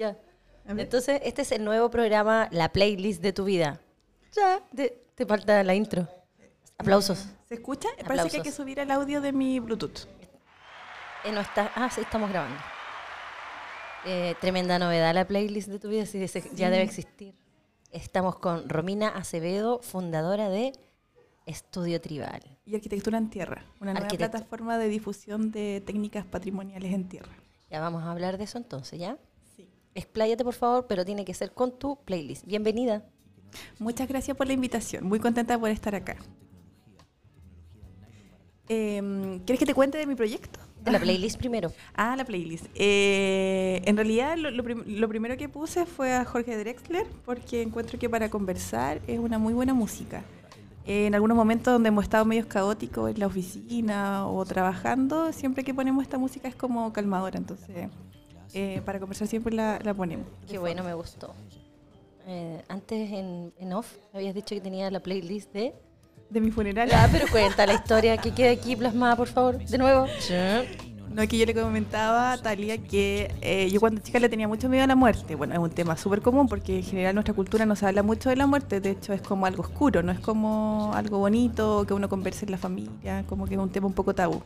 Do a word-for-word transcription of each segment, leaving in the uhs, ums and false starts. Ya. Entonces, este es el nuevo programa, la playlist de tu vida. Ya, te, te falta la intro. Aplausos. ¿Se escucha? Aplausos. Parece que hay que subir el audio de mi Bluetooth. Eh, no está, ah, sí, estamos grabando. Eh, tremenda novedad la playlist de tu vida, sí, sí. Ya debe existir. Estamos con Romina Acevedo, fundadora de Estudio Tribal. Y Arquitectura en Tierra, una nueva plataforma de difusión de técnicas patrimoniales en tierra. Ya vamos a hablar de eso entonces, ¿ya? Sí. Expláyate, por favor, pero tiene que ser con tu playlist. Bienvenida. Muchas gracias por la invitación. Muy contenta por estar acá. Eh, ¿Quieres que te cuente de mi proyecto? De la playlist primero. Ah, la playlist. Eh, en realidad, lo, lo, prim lo primero que puse fue a Jorge Drexler, porque encuentro que para conversar es una muy buena música. Eh, en algunos momentos donde hemos estado medios caóticos en la oficina o trabajando, siempre que ponemos esta música es como calmadora, entonces eh, para conversar siempre la, la ponemos. Qué bueno, me gustó. Eh, antes en, en off habías dicho que tenía la playlist de... De mi funeral. Ah, pero cuenta la historia que queda aquí plasmada, por favor, de nuevo. No, que yo le comentaba a Talia que eh, yo cuando chica le tenía mucho miedo a la muerte. Bueno, es un tema súper común porque en general nuestra cultura nos habla mucho de la muerte. De hecho, es como algo oscuro, no es como algo bonito que uno converse en la familia, como que es un tema un poco tabú.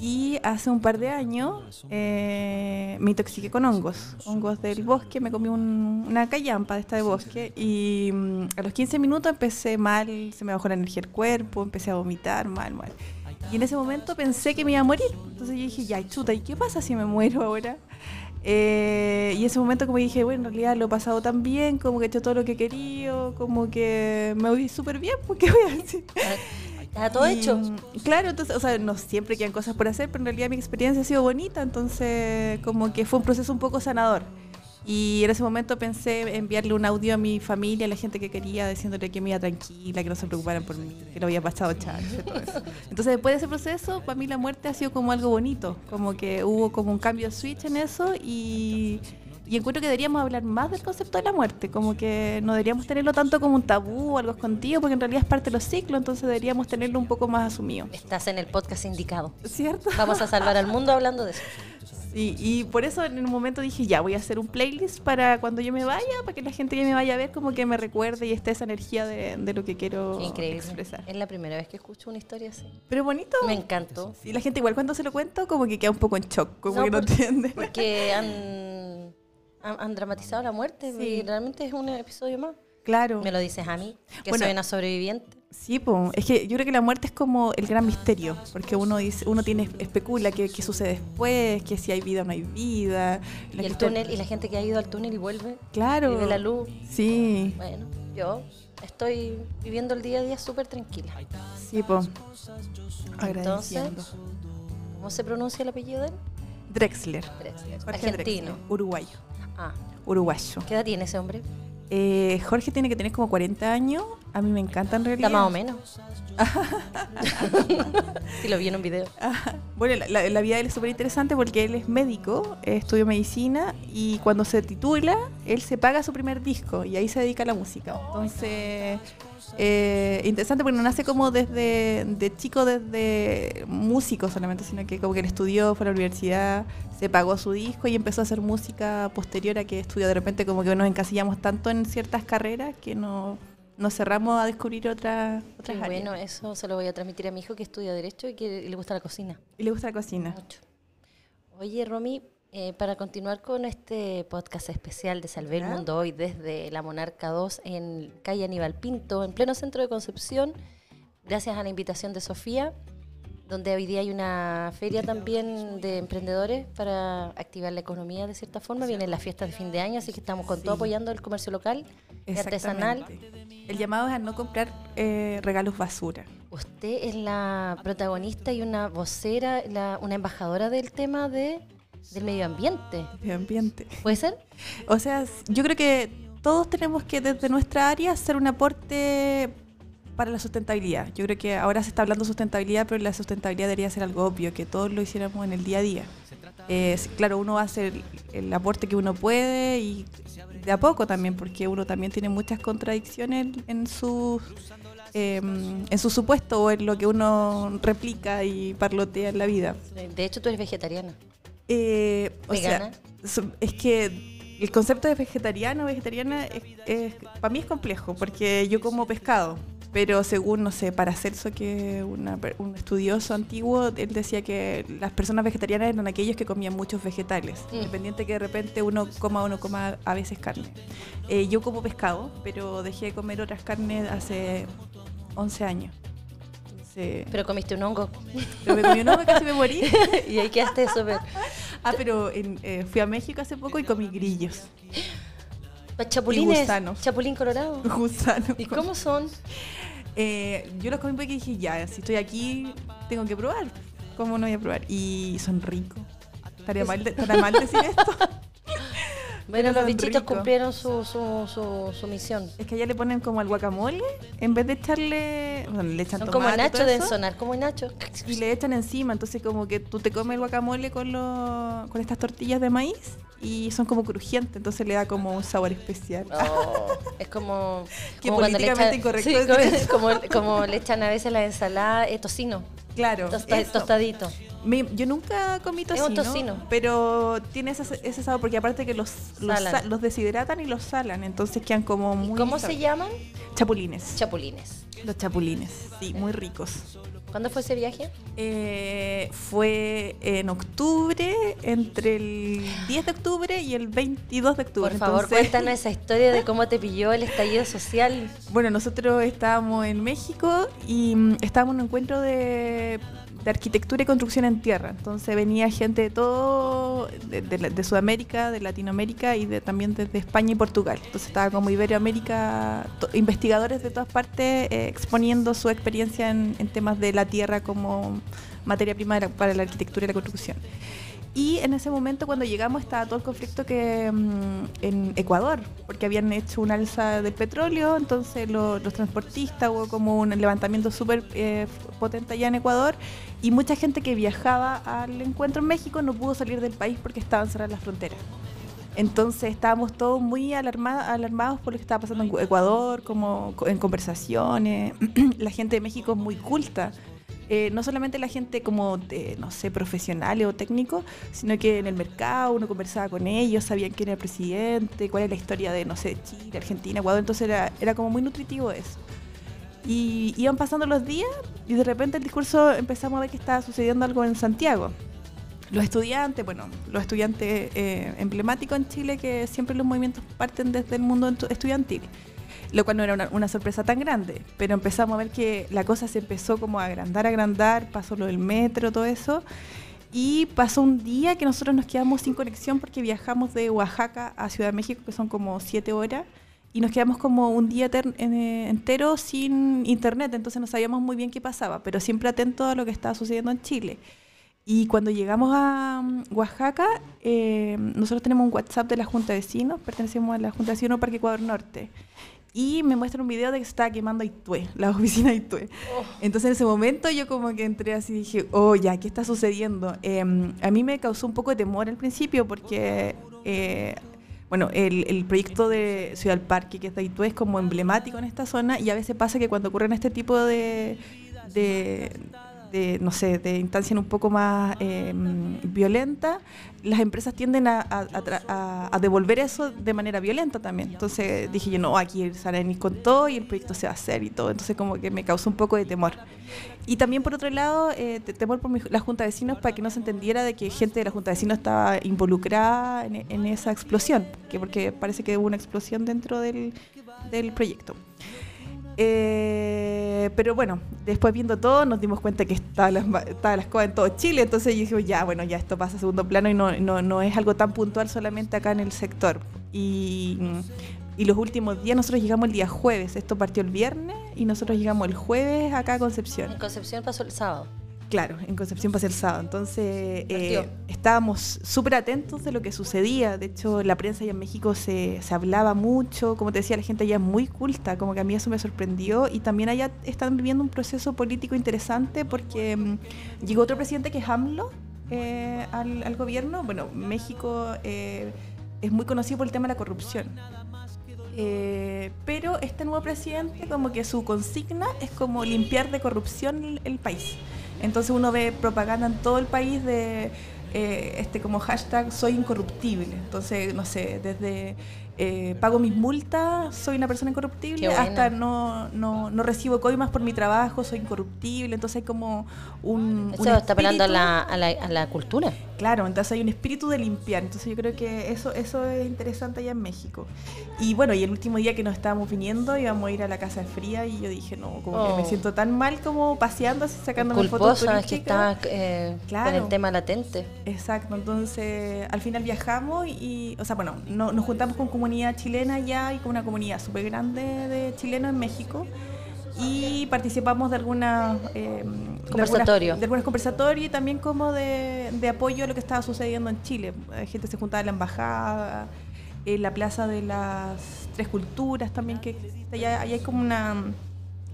Y hace un par de años eh, me intoxiqué con hongos, hongos del bosque, me comí un, una callampa de esta de bosque y um, a los quince minutos empecé mal, se me bajó la energía del cuerpo, empecé a vomitar, mal, mal. Y en ese momento pensé que me iba a morir, entonces yo dije, ya, chuta, ¿y qué pasa si me muero ahora? Eh, y en ese momento como dije, bueno, en realidad lo he pasado tan bien, como que he hecho todo lo que he querido, como que me voy súper bien, pues ¿qué voy a decir? ¿Está todo y, hecho? Claro, entonces, o sea, no siempre quedan cosas por hacer, pero en realidad mi experiencia ha sido bonita, entonces como que fue un proceso un poco sanador. Y en ese momento pensé enviarle un audio a mi familia, a la gente que quería, diciéndole que me iba tranquila, que no se preocuparan por mí, que lo había pasado chancho, todo eso. Entonces, después de ese proceso, para mí la muerte ha sido como algo bonito, como que hubo como un cambio de switch en eso y... Y encuentro que deberíamos hablar más del concepto de la muerte, como que no deberíamos tenerlo tanto como un tabú o algo escondido, porque en realidad es parte de los ciclos, entonces deberíamos tenerlo un poco más asumido. Estás en el podcast indicado. ¿Cierto? Vamos a salvar al mundo hablando de eso. Sí, y por eso en un momento dije, ya, voy a hacer un playlist para cuando yo me vaya, para que la gente que me vaya a ver como que me recuerde y esté esa energía de, de lo que quiero Increíble. expresar. Es la primera vez que escucho una historia así. Pero bonito. Me encantó. Y sí, la gente igual cuando se lo cuento como que queda un poco en shock, como no, que no porque, entiende. Porque han... Han dramatizado la muerte, sí. Y realmente es un episodio más. Claro. Me lo dices a mí, que bueno, soy una sobreviviente. Sí, po. Es que yo creo que la muerte es como el gran misterio, porque uno dice, uno tiene especula qué sucede después, que si hay vida o no hay vida. La y el túnel, y la gente que ha ido al túnel y vuelve. Claro. Y ve la luz. Sí. Bueno, yo estoy viviendo el día a día súper tranquila. Sí, po. Agradeciendo. Entonces, ¿cómo se pronuncia el apellido de él? Drexler. Drexler. Argentino. Drexler, uruguayo. Ah. Uruguayo. ¿Qué edad tiene ese hombre? Eh, Jorge tiene que tener como cuarenta años. A mí me encanta en realidad. Está más o menos. Sí, lo vi en un video. Ajá. Bueno, la, la, la vida de él es súper interesante porque él es médico, eh, estudió medicina y cuando se titula, él se paga su primer disco y ahí se dedica a la música. Entonces... Eh, interesante porque no nace como desde de chico, desde músico solamente, sino que como que él estudió, fue a la universidad, se pagó su disco y empezó a hacer música posterior a que estudió. De repente como que nos encasillamos tanto en ciertas carreras que no, nos cerramos a descubrir otra, otras áreas. Bueno, eso se lo voy a transmitir a mi hijo que estudia Derecho y que le gusta la cocina. Y le gusta la cocina. Mucho. Oye, Romy, eh, para continuar con este podcast especial de Salvé el Mundo Hoy desde la Monarca dos en calle Aníbal Pinto, en pleno centro de Concepción, gracias a la invitación de Sofía, donde hoy día hay una feria también de emprendedores para activar la economía de cierta forma. Vienen las fiestas de fin de año, así que estamos con sí. todo apoyando el comercio local y artesanal. El llamado es a no comprar eh, regalos basura. Usted es la protagonista y una vocera, la, una embajadora del tema de, del medio ambiente. Medio ambiente. ¿Puede ser? O sea, yo creo que todos tenemos que desde nuestra área hacer un aporte para la sustentabilidad. Yo creo que ahora se está hablando de sustentabilidad, pero la sustentabilidad debería ser algo obvio, que todos lo hiciéramos en el día a día. Eh, claro, uno va a hacer el, el aporte que uno puede y de a poco también, porque uno también tiene muchas contradicciones en, en, su, eh, en su supuesto o en lo que uno replica y parlotea en la vida. De hecho, tú eres vegetariana. Eh, o sea, es que... El concepto de vegetariano o vegetariana es, es, para mí es complejo, porque yo como pescado, pero según, no sé, Paracelso, que es un estudioso antiguo, él decía que las personas vegetarianas eran aquellos que comían muchos vegetales, mm. independiente que de repente uno coma o no coma a veces carne. Eh, yo como pescado, pero dejé de comer otras carnes hace once años. Entonces, pero comiste un hongo. Pero me comí un hongo, casi me morí. Y ahí quedaste eso, pero... Ah, pero en, eh, fui a México hace poco y comí grillos. Chapulines, y gusanos. Chapulín colorado. Gusanos. ¿Y cómo son? Eh, yo los comí porque dije, ya, si estoy aquí, tengo que probar. ¿Cómo no voy a probar? Y son ricos. ¿Estaría mal, de, mal decir esto? Bueno, los bichitos ricos. Cumplieron su, su, su, su misión. Es que allá le ponen como al guacamole, en vez de echarle... Bueno, le echan son tomate, como Nacho de sonar, como Nacho. Y le echan encima, entonces como que tú te comes el guacamole con, lo, con estas tortillas de maíz y son como crujientes, entonces le da como un sabor especial. Oh, es como... Que como políticamente cuando le echan, incorrecto. Sí, como, como, como le echan a veces la ensalada eh, tocino. Claro. Tosta, tostadito. Me, yo nunca comí tocino, es un tocino, pero tiene ese, ese sabor, porque aparte que los, los, sal, los deshidratan y los salan, entonces quedan como muy... ¿Cómo sabor. se llaman? Chapulines. Chapulines. Los chapulines, sí, muy ricos. ¿Cuándo fue ese viaje? Eh, fue en octubre, entre el diez de octubre y el veintidós de octubre. Por favor, entonces... cuéntanos esa historia de cómo te pilló el estallido social. Bueno, nosotros estábamos en México y estábamos en un encuentro de, de arquitectura y construcción en tierra. Entonces venía gente de todo, de, de, de Sudamérica, de Latinoamérica y de, también desde España y Portugal. Entonces estaba como Iberoamérica, to, investigadores de todas partes eh, exponiendo su experiencia en, en temas de la tierra como materia prima la, para la arquitectura y la construcción. Y en ese momento cuando llegamos estaba todo el conflicto que mmm, en Ecuador, porque habían hecho un alza del petróleo, entonces lo, los transportistas, hubo como un levantamiento súper eh, potente allá en Ecuador, y mucha gente que viajaba al encuentro en México no pudo salir del país porque estaban cerradas las fronteras. Entonces estábamos todos muy alarma, alarmados por lo que estaba pasando en Ecuador, como en conversaciones. La gente de México es muy culta. Eh, no solamente la gente como, de, no sé, profesionales o técnicos, sino que en el mercado uno conversaba con ellos, sabían quién era el presidente, cuál es la historia de, no sé, Chile, Argentina, Ecuador. Entonces era, era como muy nutritivo eso. Y iban pasando los días y de repente el discurso empezamos a ver que estaba sucediendo algo en Santiago. Los estudiantes, bueno, los estudiantes eh, emblemáticos en Chile, que siempre los movimientos parten desde el mundo estudiantil, lo cual no era una, una sorpresa tan grande, pero empezamos a ver que la cosa se empezó como a agrandar, agrandar, pasó lo del metro, todo eso, y pasó un día que nosotros nos quedamos sin conexión porque viajamos de Oaxaca a Ciudad de México, que son como siete horas, y nos quedamos como un día entero sin internet, entonces no sabíamos muy bien qué pasaba, pero siempre atentos a lo que estaba sucediendo en Chile. Y cuando llegamos a Oaxaca, eh, nosotros tenemos un WhatsApp de la Junta de Vecinos, pertenecemos a la Junta de Vecinos Parque Ecuador Norte, y me muestran un video de que se estaba quemando Itue, la oficina de Itue. Oh. Entonces en ese momento yo como que entré así y dije, oh ya, ¿qué está sucediendo? Eh, a mí me causó un poco de temor al principio porque... Eh, Bueno, el, el proyecto de Ciudad del Parque, que es de Itue, es como emblemático en esta zona, y a veces pasa que cuando ocurren este tipo de... de De, no sé, de instancias un poco más eh, violentas, las empresas tienden a, a, a, a devolver eso de manera violenta también. Entonces dije yo, no, aquí salen con todo y el proyecto se va a hacer y todo. Entonces como que me causó un poco de temor. Y también por otro lado, eh, temor por mi, la Junta de Vecinos, para que no se entendiera de que gente de la Junta de Vecinos estaba involucrada en, en esa explosión, que porque parece que hubo una explosión dentro del, del proyecto. Eh, pero bueno, después viendo todo nos dimos cuenta que estaba las, estaba las cosas en todo Chile, entonces yo dije, ya, bueno, ya esto pasa a segundo plano y no, no, no es algo tan puntual solamente acá en el sector. Y, y los últimos días, nosotros llegamos el día jueves, esto partió el viernes y nosotros llegamos el jueves acá a Concepción. En Concepción pasó el sábado. Claro, en Concepción pasó el sábado, entonces eh, estábamos súper atentos de lo que sucedía. De hecho, la prensa allá en México se, se hablaba mucho, como te decía, la gente allá es muy culta, como que a mí eso me sorprendió, y también allá están viviendo un proceso político interesante porque um, llegó otro presidente que es AMLO eh, al, al gobierno. Bueno, México eh, es muy conocido por el tema de la corrupción. Eh, pero este nuevo presidente, como que su consigna es como limpiar de corrupción el, el país. Entonces uno ve propaganda en todo el país de eh, este como hashtag soy incorruptible. Entonces, no sé, desde eh, pago mis multas, soy una persona incorruptible, hasta no, no, no recibo coimas por mi trabajo, soy incorruptible. Entonces hay como un... Eso un está apelando a la, a, la, a la cultura. Claro, entonces hay un espíritu de limpiar. Entonces yo creo que eso, eso es interesante allá en México. Y bueno, y el último día que nos estábamos viniendo íbamos a ir a la Casa Fría y yo dije, no, como oh. que me siento tan mal como paseando, así sacándome fotos turísticas. Que estaba eh, claro. con el tema latente. Exacto, entonces al final viajamos y, o sea, bueno, no, nos juntamos con comunidad chilena ya y con una comunidad súper grande de chilenos en México y participamos de algunas... Eh, Conversatorio. De algunos conversatorios y también como de, de apoyo a lo que estaba sucediendo en Chile. La gente se juntaba en la embajada, en la Plaza de las Tres Culturas también que existe. Allá, allá hay como una...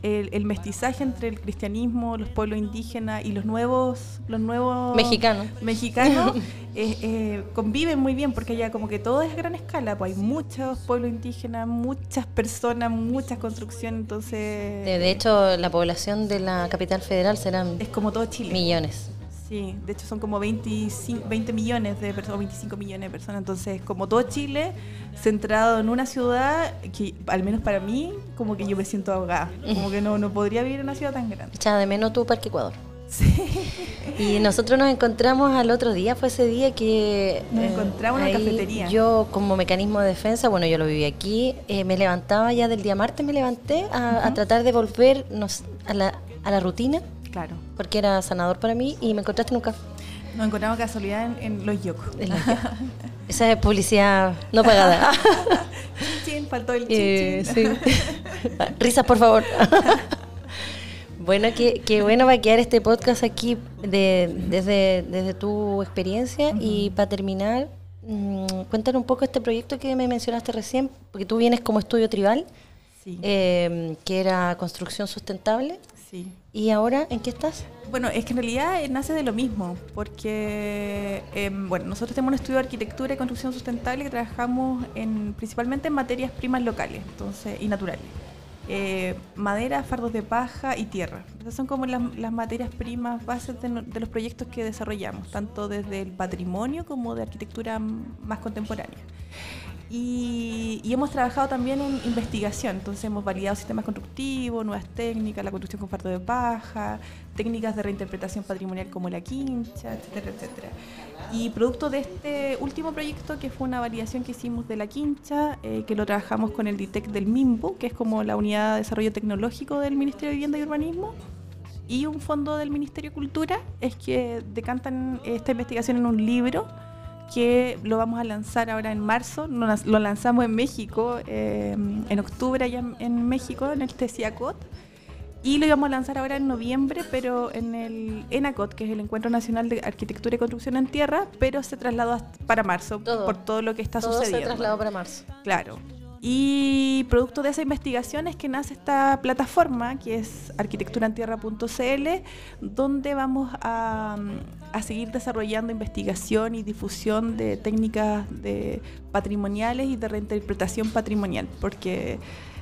El, el mestizaje entre el cristianismo, los pueblos indígenas y los nuevos los nuevos mexicanos, mexicanos eh, eh, conviven muy bien porque allá como que todo es a gran escala, pues hay muchos pueblos indígenas, muchas personas, muchas construcciones, entonces... De, de hecho, la población de la capital federal serán... Es como todo Chile. Millones. Sí, de hecho son como veinticinco, veinte millones de personas, veinticinco millones de personas, entonces como todo Chile, centrado en una ciudad que al menos para mí, como que yo me siento ahogada, como que no, no podría vivir en una ciudad tan grande. Echaba de menos tu Parque Ecuador. Sí. Y nosotros nos encontramos al otro día, fue ese día que... Nos eh, encontramos en la cafetería. Yo como mecanismo de defensa, bueno yo lo viví aquí, eh, me levantaba ya del día martes, me levanté a, uh-huh. a tratar de volver nos, a, la, a la rutina. Claro. Porque era sanador para mí y me encontraste nunca. Nos encontramos casualidad en, en los Yokos. Esa es publicidad no pagada. Chin, faltó el chin. Eh, sí. Risas, por favor. Bueno, qué, qué bueno va a quedar este podcast aquí de, desde, desde tu experiencia. Uh-huh. Y para terminar, mmm, cuéntanos un poco este proyecto que me mencionaste recién, porque tú vienes como Estudio Tribal, sí. eh, que era construcción sustentable. Sí. ¿Y ahora en qué estás? Bueno, es que en realidad nace de lo mismo, porque eh, bueno, nosotros tenemos un estudio de arquitectura y construcción sustentable que trabajamos en, principalmente en materias primas locales entonces y naturales. Eh, madera, fardos de paja y tierra. Esas son como las, las materias primas bases de, de los proyectos que desarrollamos, tanto desde el patrimonio como de arquitectura más contemporánea. Y, y hemos trabajado también en investigación, entonces hemos validado sistemas constructivos, nuevas técnicas, la construcción con fardo de paja, técnicas de reinterpretación patrimonial como la quincha, etcétera, etcétera. Y producto de este último proyecto, que fue una validación que hicimos de la quincha, eh, que lo trabajamos con el DITEC del MIMBU, que es como la unidad de desarrollo tecnológico del Ministerio de Vivienda y Urbanismo, y un fondo del Ministerio de Cultura, es que decantan esta investigación en un libro, que lo vamos a lanzar ahora en marzo, lo lanzamos en México, eh, en octubre allá en México, en el TECIACOT, y lo íbamos a lanzar ahora en noviembre, pero en el ENACOT, que es el Encuentro Nacional de Arquitectura y Construcción en Tierra, pero se trasladó para marzo, todo, por todo lo que está todo sucediendo. Todo se trasladó para marzo. Claro. Y producto de esa investigación es que nace esta plataforma que es arquitectura en tierra punto c l, donde vamos a, a seguir desarrollando investigación y difusión de técnicas de patrimoniales y de reinterpretación patrimonial, porque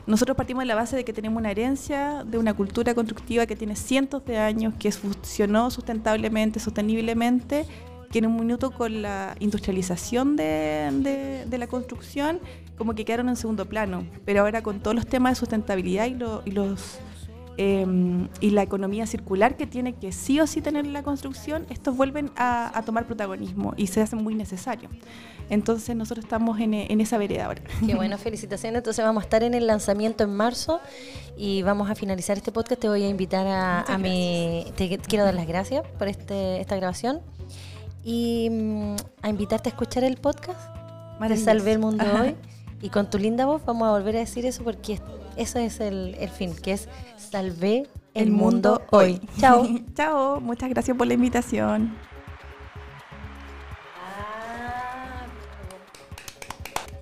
nosotros partimos de la base de que tenemos una herencia de una cultura constructiva que tiene cientos de años, que funcionó sustentablemente, sosteniblemente, que en un minuto con la industrialización de, de, de la construcción como que quedaron en segundo plano, pero ahora con todos los temas de sustentabilidad y, lo, y, los, eh, y la economía circular que tiene que sí o sí tener la construcción, estos vuelven a, a tomar protagonismo y se hacen muy necesarios. Entonces nosotros estamos en, en esa vereda ahora. Qué bueno, felicitaciones. Entonces vamos a estar en el lanzamiento en marzo y vamos a finalizar este podcast. Te voy a invitar a, a mi... Te quiero dar las gracias por este, esta grabación y um, a invitarte a escuchar el podcast de Salvé el Mundo Hoy. Y con tu linda voz vamos a volver a decir eso porque eso es el, el fin, que es salvé el, el mundo, mundo hoy. Hoy. Chao. Chao, muchas gracias por la invitación.